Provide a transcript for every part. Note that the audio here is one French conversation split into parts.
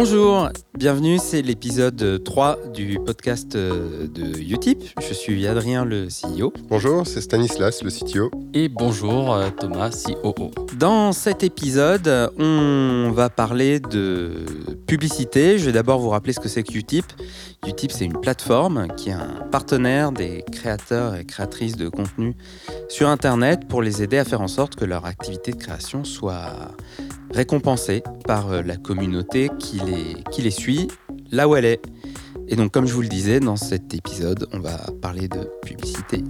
Bonjour, bienvenue, c'est l'épisode 3 du podcast de uTip. Je suis Adrien, le CEO. Bonjour, c'est Stanislas, le CTO. Et bonjour, Thomas, COO. Dans cet épisode, on va parler de publicité. Je vais d'abord vous rappeler ce que c'est que uTip. uTip, c'est une plateforme qui est un partenaire des créateurs et créatrices de contenu sur Internet pour les aider à faire en sorte que leur activité de création soit récompensés par la communauté qui les suit là où elle est. Et donc, comme je vous le disais, dans cet épisode, on va parler de publicité.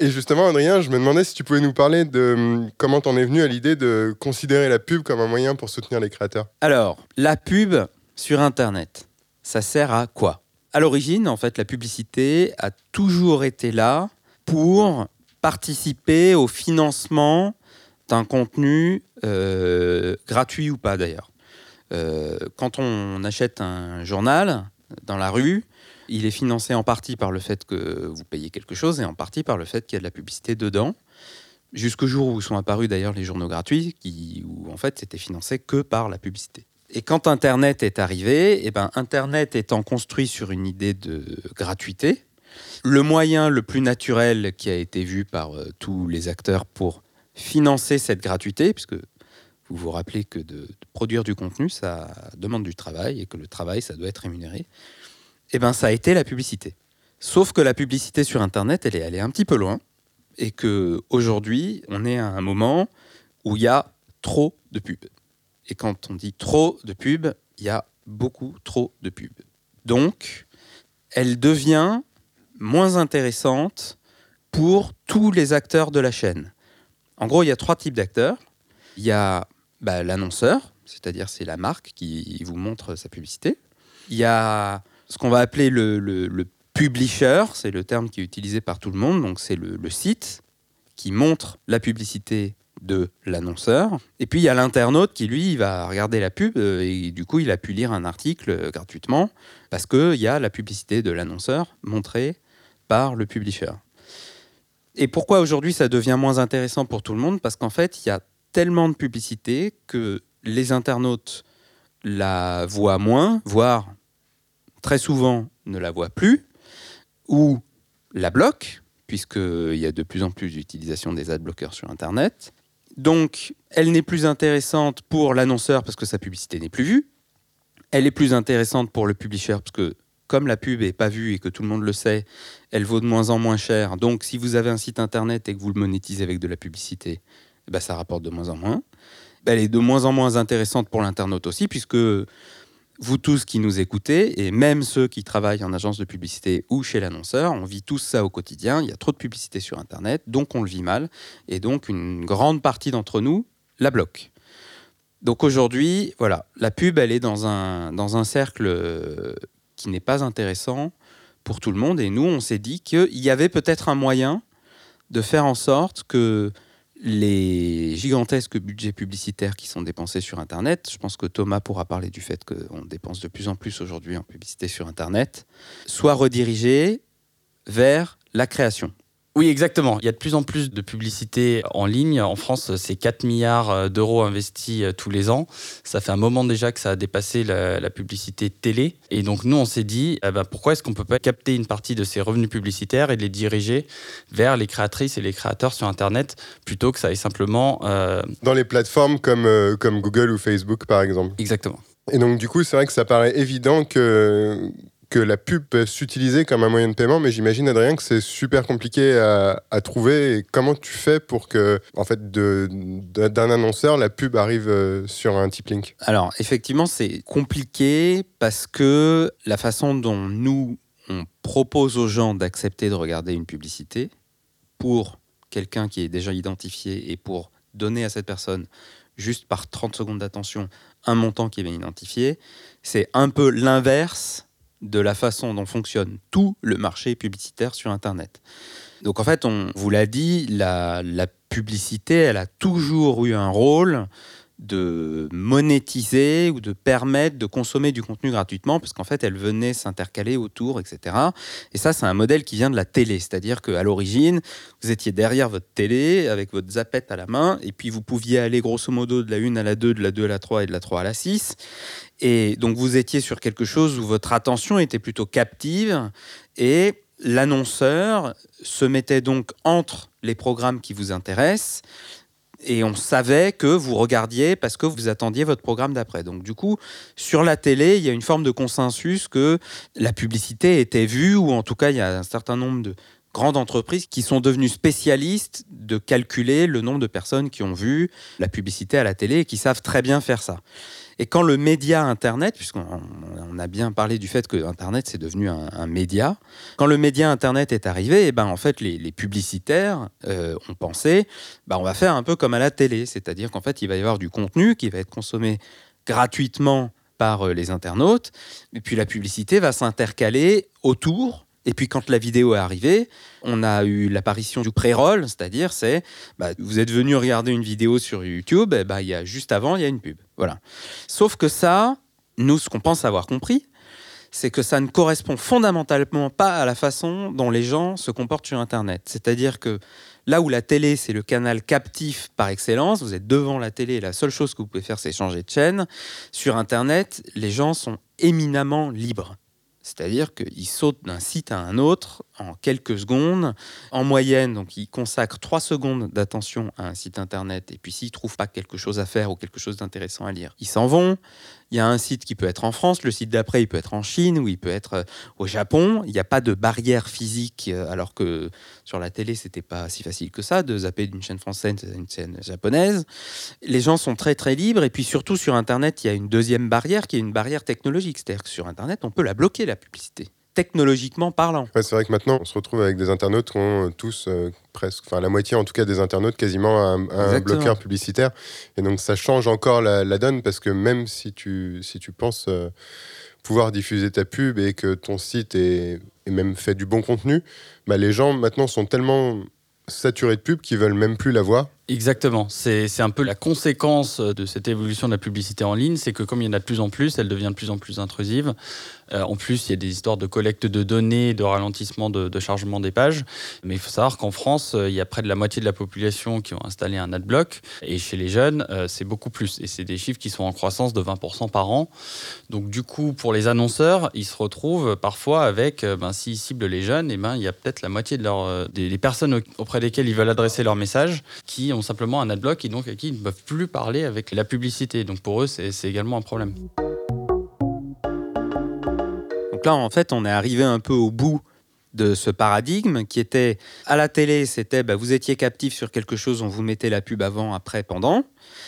Et justement, Adrien, je me demandais si tu pouvais nous parler de comment t'en es venu à l'idée de considérer la pub comme un moyen pour soutenir les créateurs. Alors, la pub sur Internet, ça sert à quoi ? À l'origine, en fait, la publicité a toujours été là pour participer au financement d'un contenu gratuit ou pas d'ailleurs. Quand on achète un journal dans la rue, il est financé en partie par le fait que vous payez quelque chose et en partie par le fait qu'il y a de la publicité dedans. Jusqu'au jour où sont apparus d'ailleurs les journaux gratuits, où en fait c'était financé que par la publicité. Et quand Internet est arrivé, Internet étant construit sur une idée de gratuité, le moyen le plus naturel qui a été vu par tous les acteurs pour financer cette gratuité, puisque vous vous rappelez que de produire du contenu, ça demande du travail et que le travail, ça doit être rémunéré, ça a été la publicité. Sauf que la publicité sur Internet, elle est allée un petit peu loin et qu'aujourd'hui, on est à un moment où il y a trop de pubs. Et quand on dit trop de pubs, il y a beaucoup trop de pubs. Donc, elle devient moins intéressante pour tous les acteurs de la chaîne. En gros, il y a trois types d'acteurs. Il y a l'annonceur, c'est-à-dire c'est la marque qui vous montre sa publicité. Il y a ce qu'on va appeler le publisher, c'est le terme qui est utilisé par tout le monde, donc c'est le site qui montre la publicité de l'annonceur. Et puis il y a l'internaute qui, lui, il va regarder la pub et du coup, il a pu lire un article gratuitement parce qu'il y a la publicité de l'annonceur montrée par le publisher. Et pourquoi aujourd'hui ça devient moins intéressant pour tout le monde ? Parce qu'en fait, il y a tellement de publicité que les internautes la voient moins, voire très souvent ne la voient plus, ou la bloquent, puisqu'il y a de plus en plus d'utilisation des ad-bloqueurs sur Internet. Donc, elle n'est plus intéressante pour l'annonceur parce que sa publicité n'est plus vue. Elle est plus intéressante pour le publisher parce que, comme la pub n'est pas vue et que tout le monde le sait, elle vaut de moins en moins cher. Donc, si vous avez un site internet et que vous le monétisez avec de la publicité, ça rapporte de moins en moins. Elle est de moins en moins intéressante pour l'internaute aussi, puisque vous tous qui nous écoutez, et même ceux qui travaillent en agence de publicité ou chez l'annonceur, on vit tous ça au quotidien. Il y a trop de publicité sur Internet, donc on le vit mal. Et donc, une grande partie d'entre nous la bloque. Donc aujourd'hui, voilà, la pub, elle est dans un cercle qui n'est pas intéressant pour tout le monde. Et nous, on s'est dit qu'il y avait peut-être un moyen de faire en sorte que les gigantesques budgets publicitaires qui sont dépensés sur Internet, je pense que Thomas pourra parler du fait qu'on dépense de plus en plus aujourd'hui en publicité sur Internet, soient redirigés vers la création. Oui, exactement. Il y a de plus en plus de publicité en ligne. En France, c'est 4 milliards d'euros investis tous les ans. Ça fait un moment déjà que ça a dépassé la publicité télé. Et donc, nous, on s'est dit, pourquoi est-ce qu'on ne peut pas capter une partie de ces revenus publicitaires et les diriger vers les créatrices et les créateurs sur Internet plutôt que ça aille simplement dans les plateformes comme Google ou Facebook, par exemple. Exactement. Et donc, du coup, c'est vrai que ça paraît évident que la pub peut s'utiliser comme un moyen de paiement, mais j'imagine, Adrien, que c'est super compliqué à trouver. Et comment tu fais pour que, en fait, d'un annonceur, la pub arrive sur un tip link ? Alors, effectivement, c'est compliqué parce que la façon dont nous, on propose aux gens d'accepter de regarder une publicité pour quelqu'un qui est déjà identifié et pour donner à cette personne, juste par 30 secondes d'attention, un montant qui est bien identifié, c'est un peu l'inverse de la façon dont fonctionne tout le marché publicitaire sur Internet. Donc en fait, on vous l'a dit, la publicité, elle a toujours eu un rôle de monétiser ou de permettre de consommer du contenu gratuitement, parce qu'en fait, elles venaient s'intercaler autour, etc. Et ça, c'est un modèle qui vient de la télé, c'est-à-dire qu'à l'origine, vous étiez derrière votre télé, avec votre zappette à la main, et puis vous pouviez aller grosso modo de la 1 à la 2, de la 2 à la 3 et de la 3 à la 6. Et donc, vous étiez sur quelque chose où votre attention était plutôt captive, et l'annonceur se mettait donc entre les programmes qui vous intéressent, et on savait que vous regardiez parce que vous attendiez votre programme d'après. Donc du coup, sur la télé, il y a une forme de consensus que la publicité était vue, ou en tout cas, il y a un certain nombre de grandes entreprises qui sont devenues spécialistes de calculer le nombre de personnes qui ont vu la publicité à la télé et qui savent très bien faire ça. Et quand le média Internet, puisqu'on a bien parlé du fait que Internet c'est devenu un média, quand le média Internet est arrivé, et ben en fait les publicitaires ont pensé, on va faire un peu comme à la télé, c'est-à-dire qu'en fait il va y avoir du contenu qui va être consommé gratuitement par les internautes, et puis la publicité va s'intercaler autour. Et puis, quand la vidéo est arrivée, on a eu l'apparition du pré-roll, c'est-à-dire, vous êtes venu regarder une vidéo sur YouTube, et juste avant, il y a une pub. Voilà. Sauf que ça, nous, ce qu'on pense avoir compris, c'est que ça ne correspond fondamentalement pas à la façon dont les gens se comportent sur Internet. C'est-à-dire que là où la télé, c'est le canal captif par excellence, vous êtes devant la télé et la seule chose que vous pouvez faire, c'est changer de chaîne. Sur Internet, les gens sont éminemment libres. C'est-à-dire qu'ils sautent d'un site à un autre en quelques secondes. En moyenne, donc, ils consacrent 3 secondes d'attention à un site internet. Et puis, s'ils ne trouvent pas quelque chose à faire ou quelque chose d'intéressant à lire, ils s'en vont. Il y a un site qui peut être en France, le site d'après, il peut être en Chine ou il peut être au Japon. Il n'y a pas de barrière physique, alors que sur la télé, ce n'était pas si facile que ça, de zapper d'une chaîne française à une chaîne japonaise. Les gens sont très, très libres. Et puis, surtout, sur Internet, il y a une deuxième barrière qui est une barrière technologique. C'est-à-dire que sur Internet, on peut la bloquer, la publicité, technologiquement parlant. Ouais, c'est vrai que maintenant, on se retrouve avec des internautes qui ont tous presque, enfin la moitié en tout cas des internautes quasiment un bloqueur publicitaire. Et donc ça change encore la donne, parce que même si tu penses pouvoir diffuser ta pub et que ton site est même fait du bon contenu, les gens maintenant sont tellement saturés de pubs qu'ils veulent même plus la voir. Exactement, c'est un peu la conséquence de cette évolution de la publicité en ligne, c'est que comme il y en a de plus en plus, elle devient de plus en plus intrusive. En plus, il y a des histoires de collecte de données, de ralentissement de chargement des pages. Mais il faut savoir qu'en France, il y a près de la moitié de la population qui ont installé un adblock. Et chez les jeunes, c'est beaucoup plus. Et c'est des chiffres qui sont en croissance de 20% par an. Donc du coup, pour les annonceurs, ils se retrouvent parfois avec, s'ils ciblent les jeunes, il y a peut-être la moitié de des personnes auprès desquelles ils veulent adresser leur message qui ont simplement un adblock et donc à qui ils ne peuvent plus parler avec la publicité. Donc pour eux, c'est également un problème. Donc là, en fait, on est arrivé un peu au bout de ce paradigme qui était, à la télé, c'était vous étiez captif sur quelque chose, on vous mettait la pub avant, après, pendant.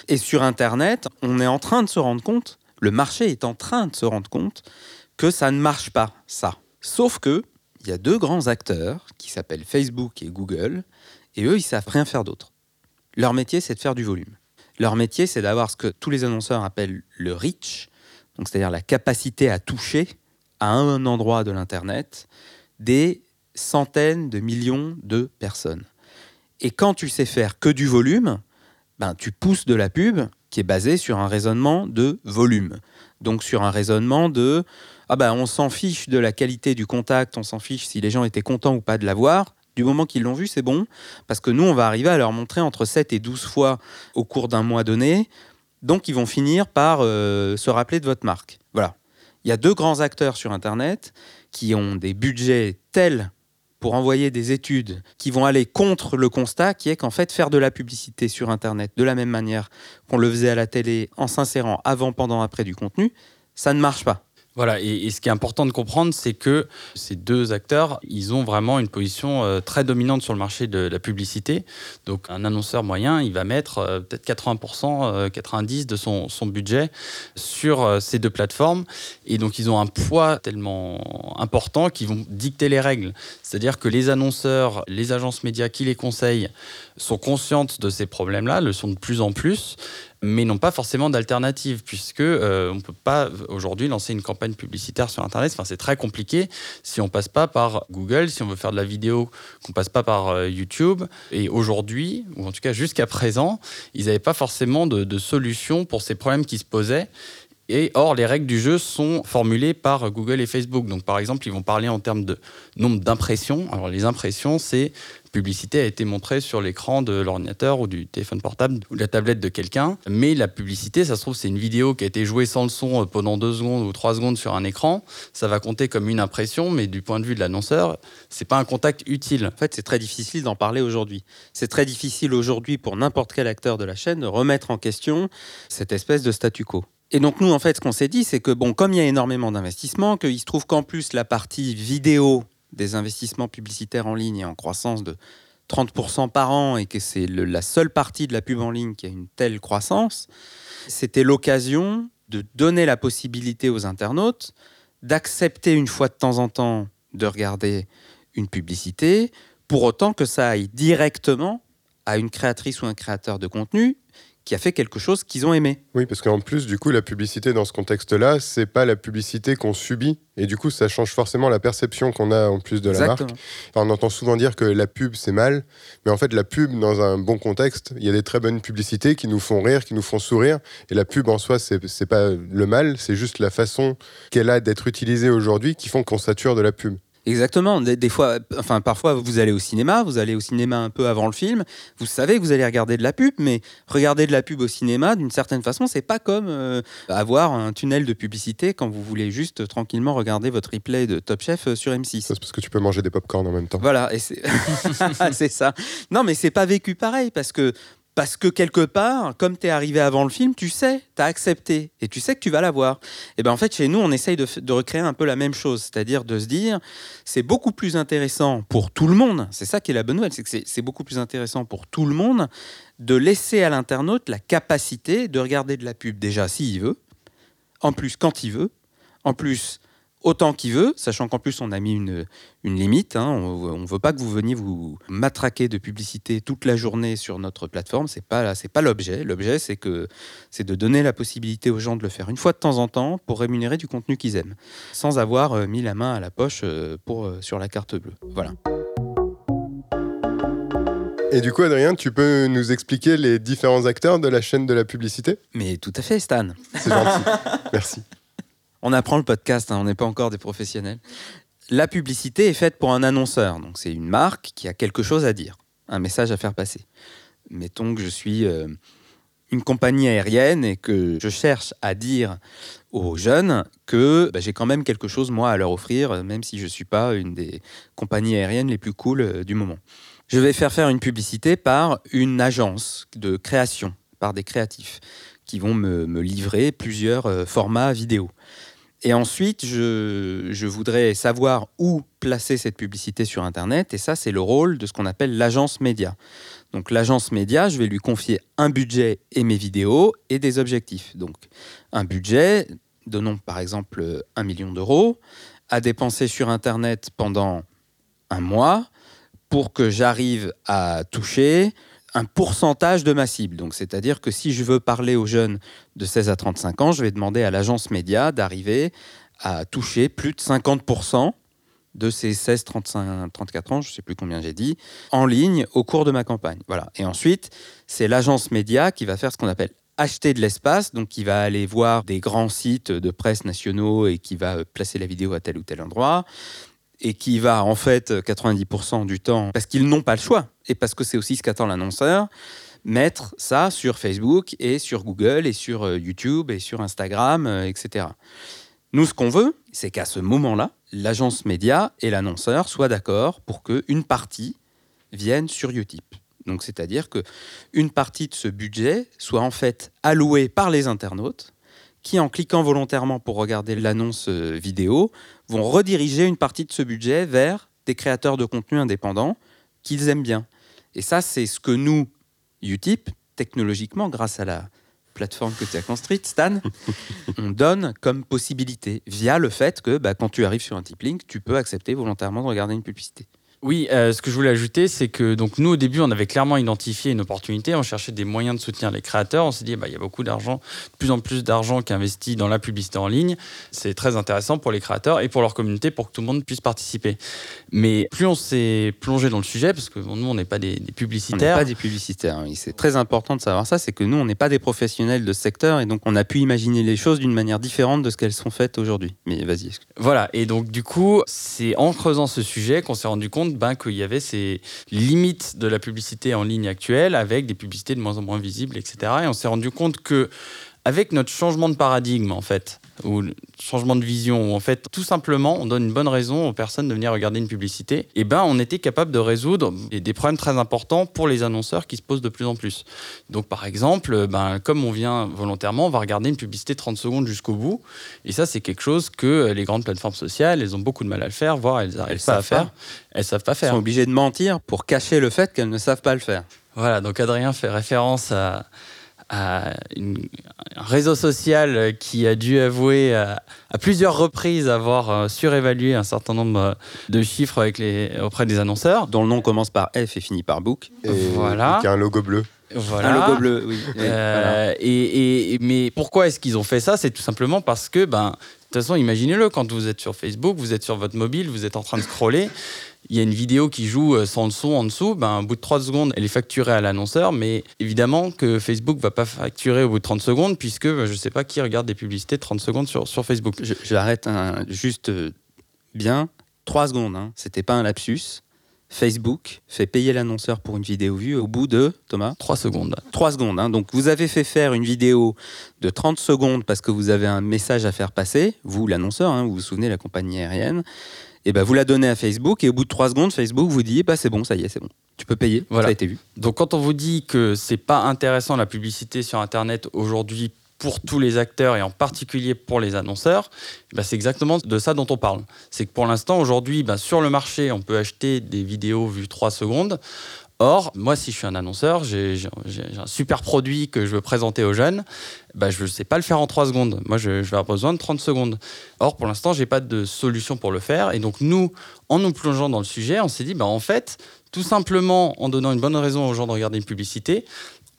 Et sur Internet, on est en train de se rendre compte, le marché est en train de se rendre compte que ça ne marche pas, ça. Sauf que il y a 2 grands acteurs qui s'appellent Facebook et Google, et eux, ils ne savent rien faire d'autre. Leur métier, c'est de faire du volume. Leur métier, c'est d'avoir ce que tous les annonceurs appellent le reach, donc c'est-à-dire la capacité à toucher à un endroit de l'Internet des centaines de millions de personnes. Et quand tu sais faire que du volume, tu pousses de la pub qui est basée sur un raisonnement de volume. Donc sur un raisonnement de on s'en fiche de la qualité du contact, on s'en fiche si les gens étaient contents ou pas de l'avoir. Du moment qu'ils l'ont vu, c'est bon, parce que nous, on va arriver à leur montrer entre 7 et 12 fois au cours d'un mois donné. Donc, ils vont finir par se rappeler de votre marque. Voilà. Il y a 2 grands acteurs sur Internet qui ont des budgets tels pour envoyer des études qui vont aller contre le constat qui est qu'en fait, faire de la publicité sur Internet de la même manière qu'on le faisait à la télé en s'insérant avant, pendant, après du contenu, ça ne marche pas. Voilà, et ce qui est important de comprendre, c'est que ces 2 acteurs, ils ont vraiment une position très dominante sur le marché de la publicité. Donc un annonceur moyen, il va mettre peut-être 80%, 90% de son budget sur ces 2 plateformes. Et donc ils ont un poids tellement important qu'ils vont dicter les règles. C'est-à-dire que les annonceurs, les agences médias qui les conseillent sont conscientes de ces problèmes-là, le sont de plus en plus. mais n'ont pas forcément d'alternative, puisque on ne peut pas aujourd'hui lancer une campagne publicitaire sur Internet. Enfin, c'est très compliqué si on ne passe pas par Google, si on veut faire de la vidéo, qu'on ne passe pas par YouTube. Et aujourd'hui, ou en tout cas jusqu'à présent, ils n'avaient pas forcément de solution pour ces problèmes qui se posaient. Et or, les règles du jeu sont formulées par Google et Facebook. Donc, par exemple, ils vont parler en termes de nombre d'impressions. Alors, les impressions, c'est publicité a été montrée sur l'écran de l'ordinateur ou du téléphone portable ou de la tablette de quelqu'un. Mais la publicité, ça se trouve, c'est une vidéo qui a été jouée sans le son pendant 2 secondes ou 3 secondes sur un écran. Ça va compter comme une impression, mais du point de vue de l'annonceur, c'est pas un contact utile. En fait, c'est très difficile d'en parler aujourd'hui. C'est très difficile aujourd'hui pour n'importe quel acteur de la chaîne de remettre en question cette espèce de statu quo. Et donc nous, en fait, ce qu'on s'est dit, c'est que bon, comme il y a énormément d'investissements, qu'il se trouve qu'en plus la partie vidéo des investissements publicitaires en ligne est en croissance de 30% par an et que c'est la seule partie de la pub en ligne qui a une telle croissance, c'était l'occasion de donner la possibilité aux internautes d'accepter une fois de temps en temps de regarder une publicité, pour autant que ça aille directement à une créatrice ou un créateur de contenu qui a fait quelque chose qu'ils ont aimé. Oui, parce qu'en plus, du coup, la publicité dans ce contexte-là, c'est pas la publicité qu'on subit. Et du coup, ça change forcément la perception qu'on a en plus de la marque. Enfin, on entend souvent dire que la pub, c'est mal. Mais en fait, la pub, dans un bon contexte, il y a des très bonnes publicités qui nous font rire, qui nous font sourire. Et la pub, en soi, c'est pas le mal. C'est juste la façon qu'elle a d'être utilisée aujourd'hui qui font qu'on sature de la pub. Exactement. Des fois, enfin, parfois, vous allez au cinéma un peu avant le film, vous savez que vous allez regarder de la pub, mais regarder de la pub au cinéma, d'une certaine façon, c'est pas comme avoir un tunnel de publicité quand vous voulez juste tranquillement regarder votre replay de Top Chef sur M6. C'est parce que tu peux manger des pop-corn en même temps. Voilà, et c'est... c'est ça. Non, mais c'est pas vécu pareil, parce que quelque part, comme t'es arrivé avant le film, tu sais, t'as accepté et tu sais que tu vas l'avoir. Et ben en fait, chez nous, on essaye de recréer un peu la même chose, c'est-à-dire de se dire, c'est beaucoup plus intéressant pour tout le monde, c'est ça qui est la bonne nouvelle, c'est que c'est beaucoup plus intéressant pour tout le monde de laisser à l'internaute la capacité de regarder de la pub déjà s'il veut, en plus quand il veut, en plus autant qu'il veut, sachant qu'en plus on a mis une limite, hein. On ne veut pas que vous veniez vous matraquer de publicité toute la journée sur notre plateforme, c'est pas l'objet. L'objet c'est de donner la possibilité aux gens de le faire une fois de temps en temps pour rémunérer du contenu qu'ils aiment, sans avoir mis la main à la poche sur la carte bleue. Voilà. Et du coup, Adrien, tu peux nous expliquer les différents acteurs de la chaîne de la publicité ? Mais tout à fait, Stan. C'est gentil, merci. On apprend le podcast, hein, on n'est pas encore des professionnels. La publicité est faite pour un annonceur, donc c'est une marque qui a quelque chose à dire, un message à faire passer. Mettons que je suis une compagnie aérienne et que je cherche à dire aux jeunes que j'ai quand même quelque chose, moi, à leur offrir, même si je ne suis pas une des compagnies aériennes les plus cool du moment. Je vais faire une publicité par une agence de création, par des créatifs qui vont me livrer plusieurs formats vidéo. Et ensuite, je voudrais savoir où placer cette publicité sur Internet. Et ça, c'est le rôle de ce qu'on appelle l'agence média. Donc l'agence média, je vais lui confier un budget et mes vidéos et des objectifs. Donc un budget, donnons par exemple 1 million d'euros, à dépenser sur Internet pendant un mois pour que j'arrive à toucher un pourcentage de ma cible. Donc, c'est-à-dire que si je veux parler aux jeunes de 16 à 35 ans, je vais demander à l'agence média d'arriver à toucher plus de 50% de ces 16, 35, 34 ans, je ne sais plus combien j'ai dit, en ligne au cours de ma campagne. Voilà. Et ensuite, c'est l'agence média qui va faire ce qu'on appelle acheter de l'espace, donc qui va aller voir des grands sites de presse nationaux et qui va placer la vidéo à tel ou tel endroit, et qui va, en fait, 90% du temps, parce qu'ils n'ont pas le choix, et parce que c'est aussi ce qu'attend l'annonceur, mettre ça sur Facebook et sur Google et sur YouTube et sur Instagram, etc. Nous, ce qu'on veut, c'est qu'à ce moment-là, l'agence média et l'annonceur soient d'accord pour qu'une partie vienne sur uTip. Donc, c'est-à-dire qu'une partie de ce budget soit, en fait, allouée par les internautes, qui, en cliquant volontairement pour regarder l'annonce vidéo, vont rediriger une partie de ce budget vers des créateurs de contenu indépendants qu'ils aiment bien. Et ça, c'est ce que nous, uTip, technologiquement, grâce à la plateforme que tu as construite, Stan, on donne comme possibilité, via le fait que quand tu arrives sur un tip link, tu peux accepter volontairement de regarder une publicité. Oui, ce que je voulais ajouter, c'est que donc, nous, au début, on avait clairement identifié une opportunité. On cherchait des moyens de soutenir les créateurs. On s'est dit, il y a beaucoup d'argent, de plus en plus d'argent qui est investi dans la publicité en ligne. C'est très intéressant pour les créateurs et pour leur communauté, pour que tout le monde puisse participer. Mais plus on s'est plongé dans le sujet, parce que nous, on n'est pas des publicitaires. On n'est pas des publicitaires. Oui. C'est très important de savoir ça, c'est que nous, on n'est pas des professionnels de ce secteur. Et donc, on a pu imaginer les choses d'une manière différente de ce qu'elles sont faites aujourd'hui. Mais vas-y. Voilà. Et donc, du coup, c'est en creusant ce sujet qu'on s'est rendu compte qu'il y avait ces limites de la publicité en ligne actuelle, avec des publicités de moins en moins visibles, etc. Et on s'est rendu compte que, avec notre changement de paradigme, en fait, ou changement de vision, où en fait, tout simplement, on donne une bonne raison aux personnes de venir regarder une publicité, on était capable de résoudre des problèmes très importants pour les annonceurs qui se posent de plus en plus. Donc, par exemple, comme on vient volontairement, on va regarder une publicité 30 secondes jusqu'au bout, et ça, c'est quelque chose que les grandes plateformes sociales, elles ont beaucoup de mal à le faire, voire elles n'arrivent pas à faire. Elles ne savent pas faire. Elles sont obligées de mentir pour cacher le fait qu'elles ne savent pas le faire. Voilà, donc Adrien fait référence à un réseau social qui a dû avouer à plusieurs reprises avoir surévalué un certain nombre de chiffres auprès des annonceurs. Dont le nom commence par F et finit par Book. Et voilà. Qui a un logo bleu. Voilà. Un logo bleu, oui. Voilà. Mais pourquoi est-ce qu'ils ont fait ça ? C'est tout simplement parce que, de toute façon, imaginez-le, quand vous êtes sur Facebook, vous êtes sur votre mobile, vous êtes en train de scroller, il y a une vidéo qui joue sans le son en dessous, au bout de 3 secondes, elle est facturée à l'annonceur, mais évidemment que Facebook ne va pas facturer au bout de 30 secondes, puisque je ne sais pas qui regarde des publicités de 30 secondes sur Facebook. J'arrête juste bien 3 secondes, hein. C'était pas un lapsus. Facebook fait payer l'annonceur pour une vidéo vue au bout de, Thomas ? 3 secondes. 3 secondes. Hein. Donc, vous avez fait faire une vidéo de 30 secondes parce que vous avez un message à faire passer, vous, l'annonceur, vous vous souvenez, la compagnie aérienne, vous la donnez à Facebook et au bout de 3 secondes, Facebook vous dit c'est bon, ça y est, c'est bon. Tu peux payer, voilà. Ça a été vu. Donc, quand on vous dit que c'est pas intéressant la publicité sur Internet aujourd'hui pour tous les acteurs et en particulier pour les annonceurs, c'est exactement de ça dont on parle. C'est que pour l'instant, aujourd'hui, sur le marché, on peut acheter des vidéos vues 3 secondes. Or, moi, si je suis un annonceur, j'ai un super produit que je veux présenter aux jeunes, je ne sais pas le faire en 3 secondes. Moi, je vais avoir besoin de 30 secondes. Or, pour l'instant, je n'ai pas de solution pour le faire. Et donc, nous, en nous plongeant dans le sujet, on s'est dit, en fait, tout simplement, en donnant une bonne raison aux gens de regarder une publicité,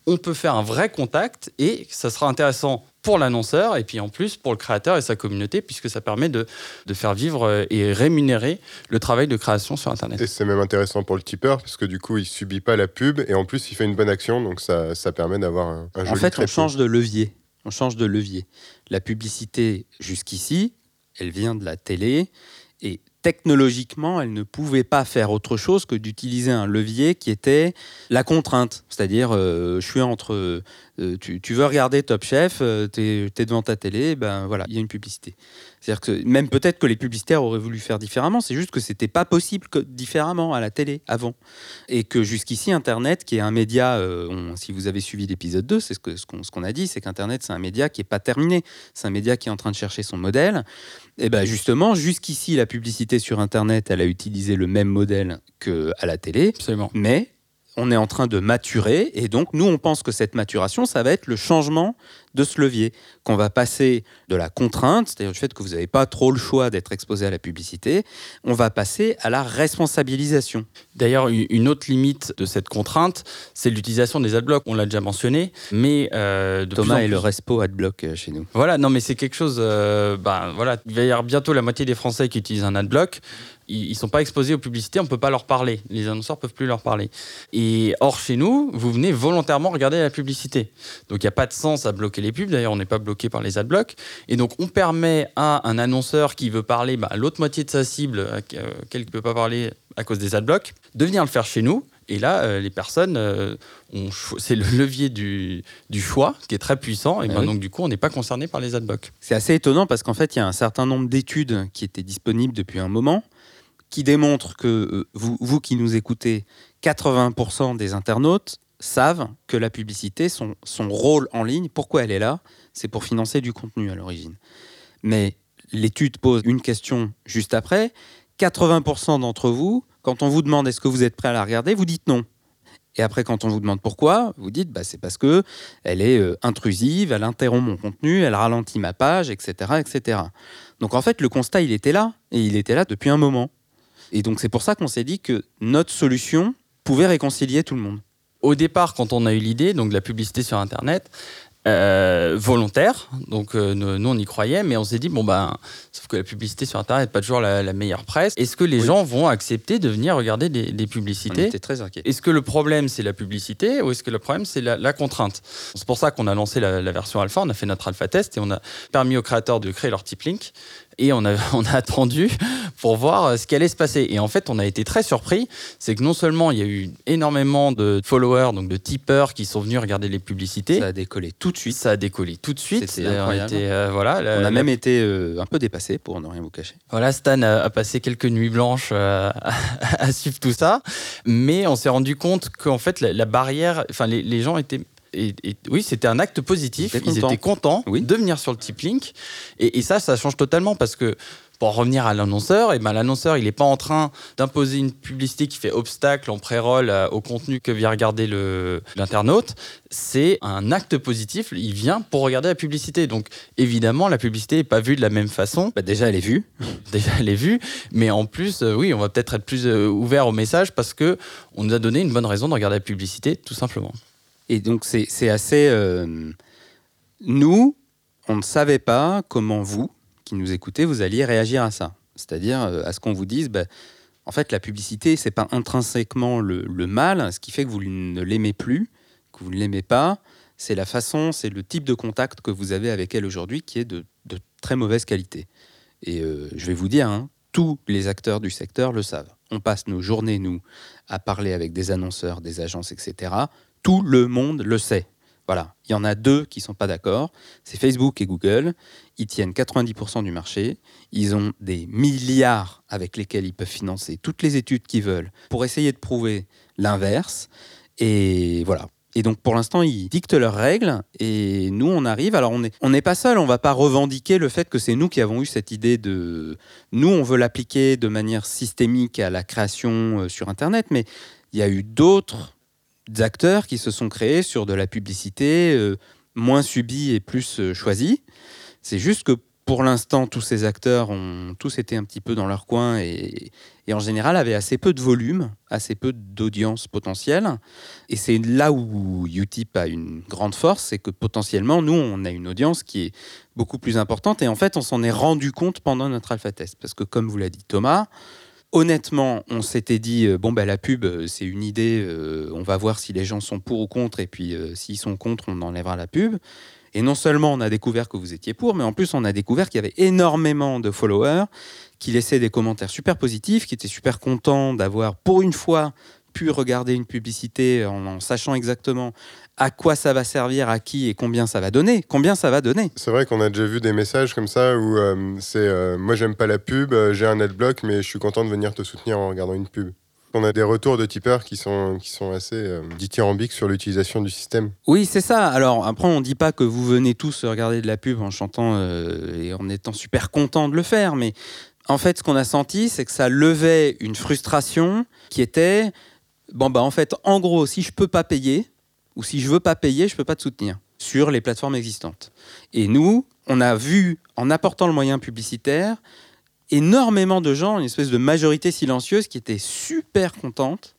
on peut faire un vrai contact et ça sera intéressant pour l'annonceur et puis en plus pour le créateur et sa communauté puisque ça permet de faire vivre et rémunérer le travail de création sur Internet. Et c'est même intéressant pour le tipeur parce que du coup, il ne subit pas la pub et en plus, il fait une bonne action donc ça permet d'avoir un joli. En fait, on change de levier. La publicité, jusqu'ici, elle vient de la télé et technologiquement, elle ne pouvait pas faire autre chose que d'utiliser un levier qui était la contrainte. C'est-à-dire, je suis entre... Tu veux regarder Top Chef, t'es devant ta télé, voilà, il y a une publicité. C'est-à-dire que même peut-être que les publicitaires auraient voulu faire différemment, c'est juste que c'était pas possible différemment à la télé avant. Et que jusqu'ici, Internet, qui est un média... si vous avez suivi l'épisode 2, c'est ce qu'on a dit, c'est qu'Internet, c'est un média qui n'est pas terminé. C'est un média qui est en train de chercher son modèle. Et justement, jusqu'ici, la publicité sur Internet, elle a utilisé le même modèle qu'à la télé. Absolument. Mais on est en train de maturer. Et donc, nous, on pense que cette maturation, ça va être le changement de ce levier. Qu'on va passer de la contrainte, c'est-à-dire du fait que vous n'avez pas trop le choix d'être exposé à la publicité, on va passer à la responsabilisation. D'ailleurs, une autre limite de cette contrainte, c'est l'utilisation des adblocks. On l'a déjà mentionné, mais... Thomas est le respo adblock chez nous. Voilà, non mais c'est quelque chose... voilà, il va y avoir bientôt la moitié des Français qui utilisent un adblock. Ils ne sont pas exposés aux publicités, on ne peut pas leur parler. Les annonceurs ne peuvent plus leur parler. Et or, chez nous, vous venez volontairement regarder la publicité. Donc, il n'y a pas de sens à bloquer les pubs. D'ailleurs, on n'est pas bloqué par les adblocks. Et donc, on permet à un annonceur qui veut parler à l'autre moitié de sa cible, à laquelle il ne peut pas parler à cause des adblocks, de venir le faire chez nous. Et là, les personnes, c'est le levier du choix qui est très puissant. Et oui. Donc, du coup, on n'est pas concerné par les adblocks. C'est assez étonnant parce qu'en fait, il y a un certain nombre d'études qui étaient disponibles depuis un moment qui démontre que vous qui nous écoutez, 80% des internautes savent que la publicité, son rôle en ligne, pourquoi elle est là ? C'est pour financer du contenu à l'origine. Mais l'étude pose une question juste après. 80% d'entre vous, quand on vous demande est-ce que vous êtes prêt à la regarder, vous dites non. Et après, quand on vous demande pourquoi, vous dites c'est parce qu'elle est intrusive, elle interrompt mon contenu, elle ralentit ma page, etc., etc. Donc en fait, le constat, il était là depuis un moment. Et donc, c'est pour ça qu'on s'est dit que notre solution pouvait réconcilier tout le monde. Au départ, quand on a eu l'idée donc de la publicité sur Internet, volontaire, donc nous on y croyait, mais on s'est dit, bon ben, sauf que la publicité sur Internet n'est pas toujours la meilleure presse. Est-ce que les gens vont accepter de venir regarder des publicités ? On était très inquiets. Est-ce que le problème c'est la publicité ou est-ce que le problème c'est la contrainte ? C'est pour ça qu'on a lancé la version alpha, on a fait notre alpha test et on a permis aux créateurs de créer leur tip link. Et on a attendu pour voir ce qui allait se passer. Et en fait, on a été très surpris. C'est que non seulement il y a eu énormément de followers, donc de tipeurs qui sont venus regarder les publicités. Ça a décollé tout de suite. C'était incroyable. On a même été un peu dépassés, pour ne rien vous cacher. Voilà, Stan a passé quelques nuits blanches à suivre tout ça. Mais on s'est rendu compte qu'en fait, la barrière... Enfin, les gens étaient... Et oui, c'était un acte positif. Ils étaient contents de venir sur le tip link. Et ça change totalement parce que, pour revenir à l'annonceur, l'annonceur, il n'est pas en train d'imposer une publicité qui fait obstacle en pré-roll au contenu que vient regarder l'internaute. C'est un acte positif. Il vient pour regarder la publicité. Donc, évidemment, la publicité n'est pas vue de la même façon. Déjà, elle est vue. Mais en plus, on va peut-être être plus ouvert au message parce qu'on nous a donné une bonne raison de regarder la publicité, tout simplement. Et donc, c'est assez... Nous, on ne savait pas comment vous, qui nous écoutez, vous alliez réagir à ça. C'est-à-dire à ce qu'on vous dise, en fait, la publicité, ce n'est pas intrinsèquement le mal, ce qui fait que vous ne l'aimez plus, que vous ne l'aimez pas. C'est la façon, c'est le type de contact que vous avez avec elle aujourd'hui qui est de très mauvaise qualité. Et je vais vous dire, tous les acteurs du secteur le savent. On passe nos journées, nous, à parler avec des annonceurs, des agences, etc. Tout le monde le sait. Voilà. Il y en a deux qui ne sont pas d'accord. C'est Facebook et Google. Ils tiennent 90% du marché. Ils ont des milliards avec lesquels ils peuvent financer toutes les études qu'ils veulent pour essayer de prouver l'inverse. Et voilà. Et donc, pour l'instant, ils dictent leurs règles. Et nous, on arrive. Alors, on n'est pas seul. On ne va pas revendiquer le fait que c'est nous qui avons eu cette idée de... Nous, on veut l'appliquer de manière systémique à la création sur Internet. Mais il y a eu d'autres... d'acteurs qui se sont créés sur de la publicité moins subie et plus choisie. C'est juste que pour l'instant, tous ces acteurs ont tous été un petit peu dans leur coin et en général avaient assez peu de volume, assez peu d'audience potentielle. Et c'est là où uTip a une grande force, c'est que potentiellement, nous, on a une audience qui est beaucoup plus importante. Et en fait, on s'en est rendu compte pendant notre alpha test. Parce que comme vous l'a dit Thomas, honnêtement, on s'était dit, la pub, c'est une idée, on va voir si les gens sont pour ou contre, et puis s'ils sont contre, on enlèvera la pub. Et non seulement on a découvert que vous étiez pour, mais en plus on a découvert qu'il y avait énormément de followers qui laissaient des commentaires super positifs, qui étaient super contents d'avoir, pour une fois, pu regarder une publicité en sachant exactement à quoi ça va servir, à qui et combien ça va donner. C'est vrai qu'on a déjà vu des messages comme ça où moi j'aime pas la pub, j'ai un adblock mais je suis content de venir te soutenir en regardant une pub. On a des retours de tipeurs qui sont assez dithyrambiques sur l'utilisation du système. Oui, c'est ça. Alors après, on ne dit pas que vous venez tous regarder de la pub en chantant et en étant super content de le faire, mais en fait, ce qu'on a senti, c'est que ça levait une frustration qui était... en gros, si je peux pas payer, ou si je veux pas payer, je peux pas te soutenir sur les plateformes existantes. Et nous, on a vu, en apportant le moyen publicitaire, énormément de gens, une espèce de majorité silencieuse qui était super contente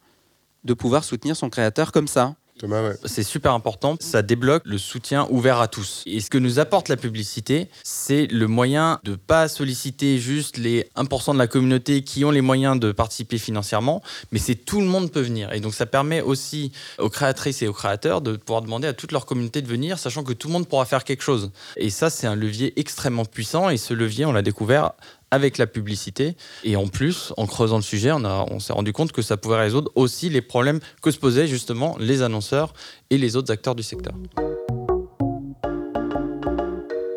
de pouvoir soutenir son créateur comme ça. Thomas, ouais. C'est super important, ça débloque le soutien ouvert à tous. Et ce que nous apporte la publicité, c'est le moyen de ne pas solliciter juste les 1% de la communauté qui ont les moyens de participer financièrement, mais c'est tout le monde peut venir. Et donc ça permet aussi aux créatrices et aux créateurs de pouvoir demander à toute leur communauté de venir, sachant que tout le monde pourra faire quelque chose. Et ça, c'est un levier extrêmement puissant, et ce levier, on l'a découvert avec la publicité. Et en plus, en creusant le sujet, on s'est rendu compte que ça pouvait résoudre aussi les problèmes que se posaient justement les annonceurs et les autres acteurs du secteur.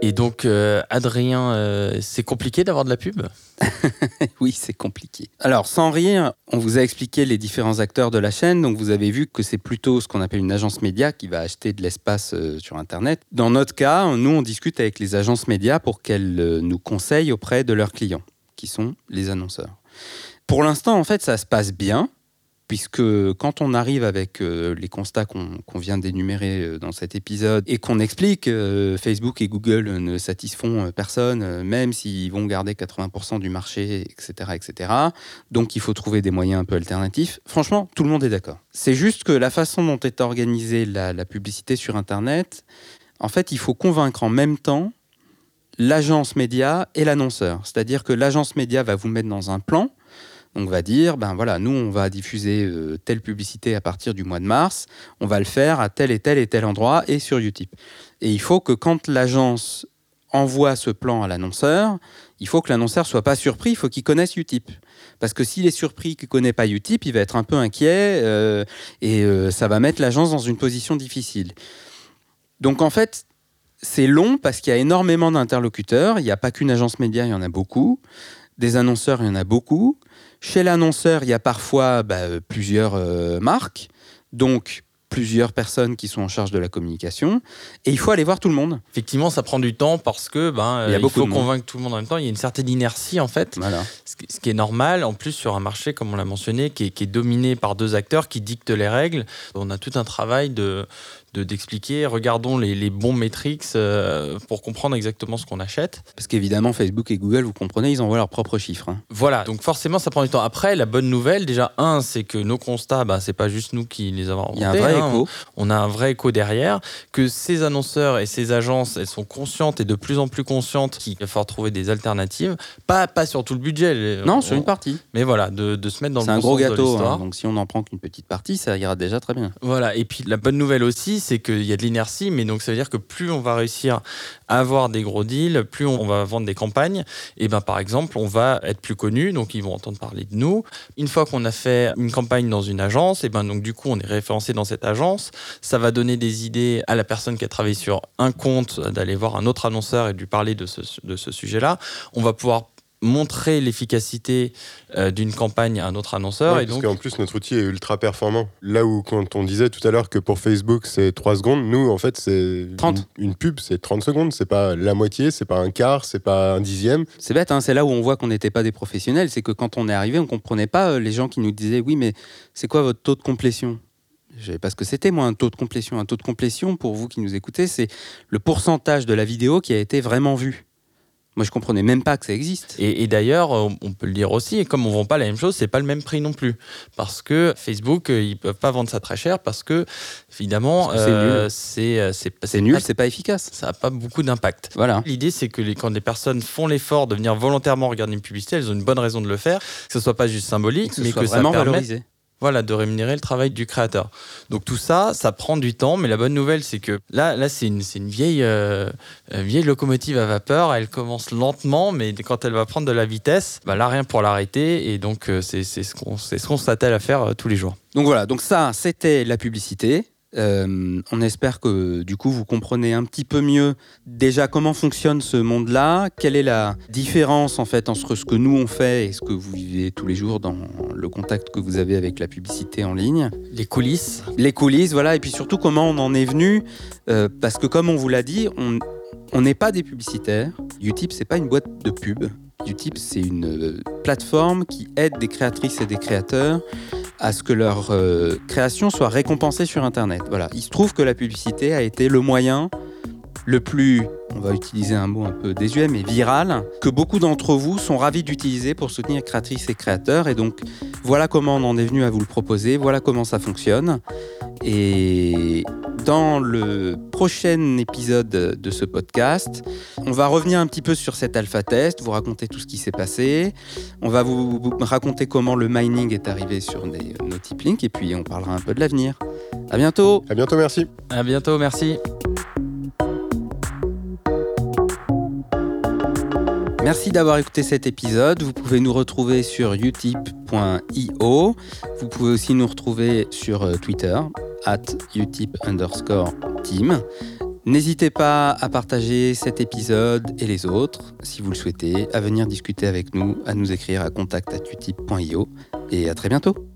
Et donc, Adrien, c'est compliqué d'avoir de la pub ? Oui, c'est compliqué. Alors, sans rire, on vous a expliqué les différents acteurs de la chaîne. Donc, vous avez vu que c'est plutôt ce qu'on appelle une agence média qui va acheter de l'espace sur Internet. Dans notre cas, nous, on discute avec les agences médias pour qu'elles nous conseillent auprès de leurs clients, qui sont les annonceurs. Pour l'instant, en fait, ça se passe bien. puisque quand on arrive avec les constats qu'on vient d'énumérer dans cet épisode et qu'on explique, Facebook et Google ne satisfont personne, même s'ils vont garder 80% du marché, etc., etc. Donc il faut trouver des moyens un peu alternatifs. Franchement, tout le monde est d'accord. C'est juste que la façon dont est organisée la publicité sur Internet, en fait, il faut convaincre en même temps l'agence média et l'annonceur. C'est-à-dire que l'agence média va vous mettre dans un plan. On va dire, ben voilà, nous, on va diffuser telle publicité à partir du mois de mars. On va le faire à tel et tel et tel endroit et sur uTip. Et il faut que quand l'agence envoie ce plan à l'annonceur, il faut que l'annonceur ne soit pas surpris, il faut qu'il connaisse uTip. Parce que s'il est surpris qu'il ne connaît pas uTip, il va être un peu inquiet et ça va mettre l'agence dans une position difficile. Donc, en fait, c'est long parce qu'il y a énormément d'interlocuteurs. Il n'y a pas qu'une agence média, il y en a beaucoup. Des annonceurs, il y en a beaucoup. Chez l'annonceur, il y a parfois plusieurs marques, donc plusieurs personnes qui sont en charge de la communication. Et il faut aller voir tout le monde. Effectivement, ça prend du temps parce que il faut convaincre tout le monde en même temps. Il y a une certaine inertie, en fait, voilà. Ce qui est normal. En plus, sur un marché, comme on l'a mentionné, qui est dominé par deux acteurs qui dictent les règles, on a tout un travail d'expliquer, regardons les bons métriques pour comprendre exactement ce qu'on achète. Parce qu'évidemment, Facebook et Google, vous comprenez, ils envoient leurs propres chiffres. Hein. Voilà, donc forcément, ça prend du temps. Après, la bonne nouvelle, déjà, c'est que nos constats, c'est pas juste nous qui les avons inventés. Il y a un vrai écho. On a un vrai écho derrière, que ces annonceurs et ces agences, elles sont conscientes et de plus en plus conscientes qu'il va falloir trouver des alternatives. Pas sur tout le budget. Non, sur une partie. Mais voilà, de se mettre dans le bon sens de l'histoire. C'est un gros gâteau, donc si on n'en prend qu'une petite partie, ça ira déjà très bien. Voilà, et puis la bonne nouvelle aussi, c'est qu'il y a de l'inertie, mais donc ça veut dire que plus on va réussir à avoir des gros deals, plus on va vendre des campagnes, et par exemple, on va être plus connu, donc ils vont entendre parler de nous. Une fois qu'on a fait une campagne dans une agence, donc du coup, on est référencé dans cette agence, ça va donner des idées à la personne qui a travaillé sur un compte, d'aller voir un autre annonceur et de lui parler de ce sujet-là. On va pouvoir montrer l'efficacité d'une campagne à un autre annonceur. Ouais, et parce qu'en plus, notre outil est ultra performant. Là où, quand on disait tout à l'heure que pour Facebook, c'est 3 secondes, nous, en fait, c'est 30. Une pub, c'est 30 secondes. C'est pas la moitié, c'est pas un quart, c'est pas un dixième. C'est bête, c'est là où on voit qu'on n'était pas des professionnels. C'est que quand on est arrivé, on comprenait pas les gens qui nous disaient « Oui, mais c'est quoi votre taux de complétion ?» Je ne sais pas ce que c'était, moi, un taux de complétion. Un taux de complétion, pour vous qui nous écoutez, c'est le pourcentage de la vidéo qui a été vraiment vue. Moi, je ne comprenais même pas que ça existe. Et d'ailleurs, on peut le dire aussi, comme on ne vend pas la même chose, ce n'est pas le même prix non plus. Parce que Facebook, ils ne peuvent pas vendre ça très cher parce que, évidemment, c'est nul, ce n'est pas efficace. Ça n'a pas beaucoup d'impact. Voilà. L'idée, c'est que quand les personnes font l'effort de venir volontairement regarder une publicité, elles ont une bonne raison de le faire, que ce ne soit pas juste symbolique, mais que ça permette valorisé. Voilà, de rémunérer le travail du créateur. Donc tout ça, ça prend du temps, mais la bonne nouvelle, c'est que là c'est une vieille locomotive à vapeur, elle commence lentement, mais quand elle va prendre de la vitesse, là, rien pour l'arrêter, et donc c'est ce qu'on s'attelle à faire tous les jours. Donc voilà, donc ça, c'était la publicité. On espère que du coup vous comprenez un petit peu mieux déjà comment fonctionne ce monde-là, quelle est la différence en fait entre ce que nous on fait et ce que vous vivez tous les jours dans le contact que vous avez avec la publicité en ligne. Les coulisses, voilà, et puis surtout comment on en est venu, parce que comme on vous l'a dit, on n'est pas des publicitaires. uTip, c'est pas une boîte de pub. uTip, c'est une plateforme qui aide des créatrices et des créateurs à ce que leur création soit récompensée sur Internet. Voilà. Il se trouve que la publicité a été le moyen le plus, on va utiliser un mot un peu désuet, mais viral, que beaucoup d'entre vous sont ravis d'utiliser pour soutenir créatrices et créateurs. Et donc, voilà comment on en est venu à vous le proposer, voilà comment ça fonctionne. Et dans le prochain épisode de ce podcast, on va revenir un petit peu sur cet alpha test, vous raconter tout ce qui s'est passé. On va vous raconter comment le mining est arrivé sur nos TipLink, et puis on parlera un peu de l'avenir. À bientôt. À bientôt, merci. À bientôt, merci. Merci d'avoir écouté cet épisode. Vous pouvez nous retrouver sur utip.io. Vous pouvez aussi nous retrouver sur Twitter, @utip_team. N'hésitez pas à partager cet épisode et les autres, si vous le souhaitez, à venir discuter avec nous, à nous écrire à contact@utip.io. Et à très bientôt.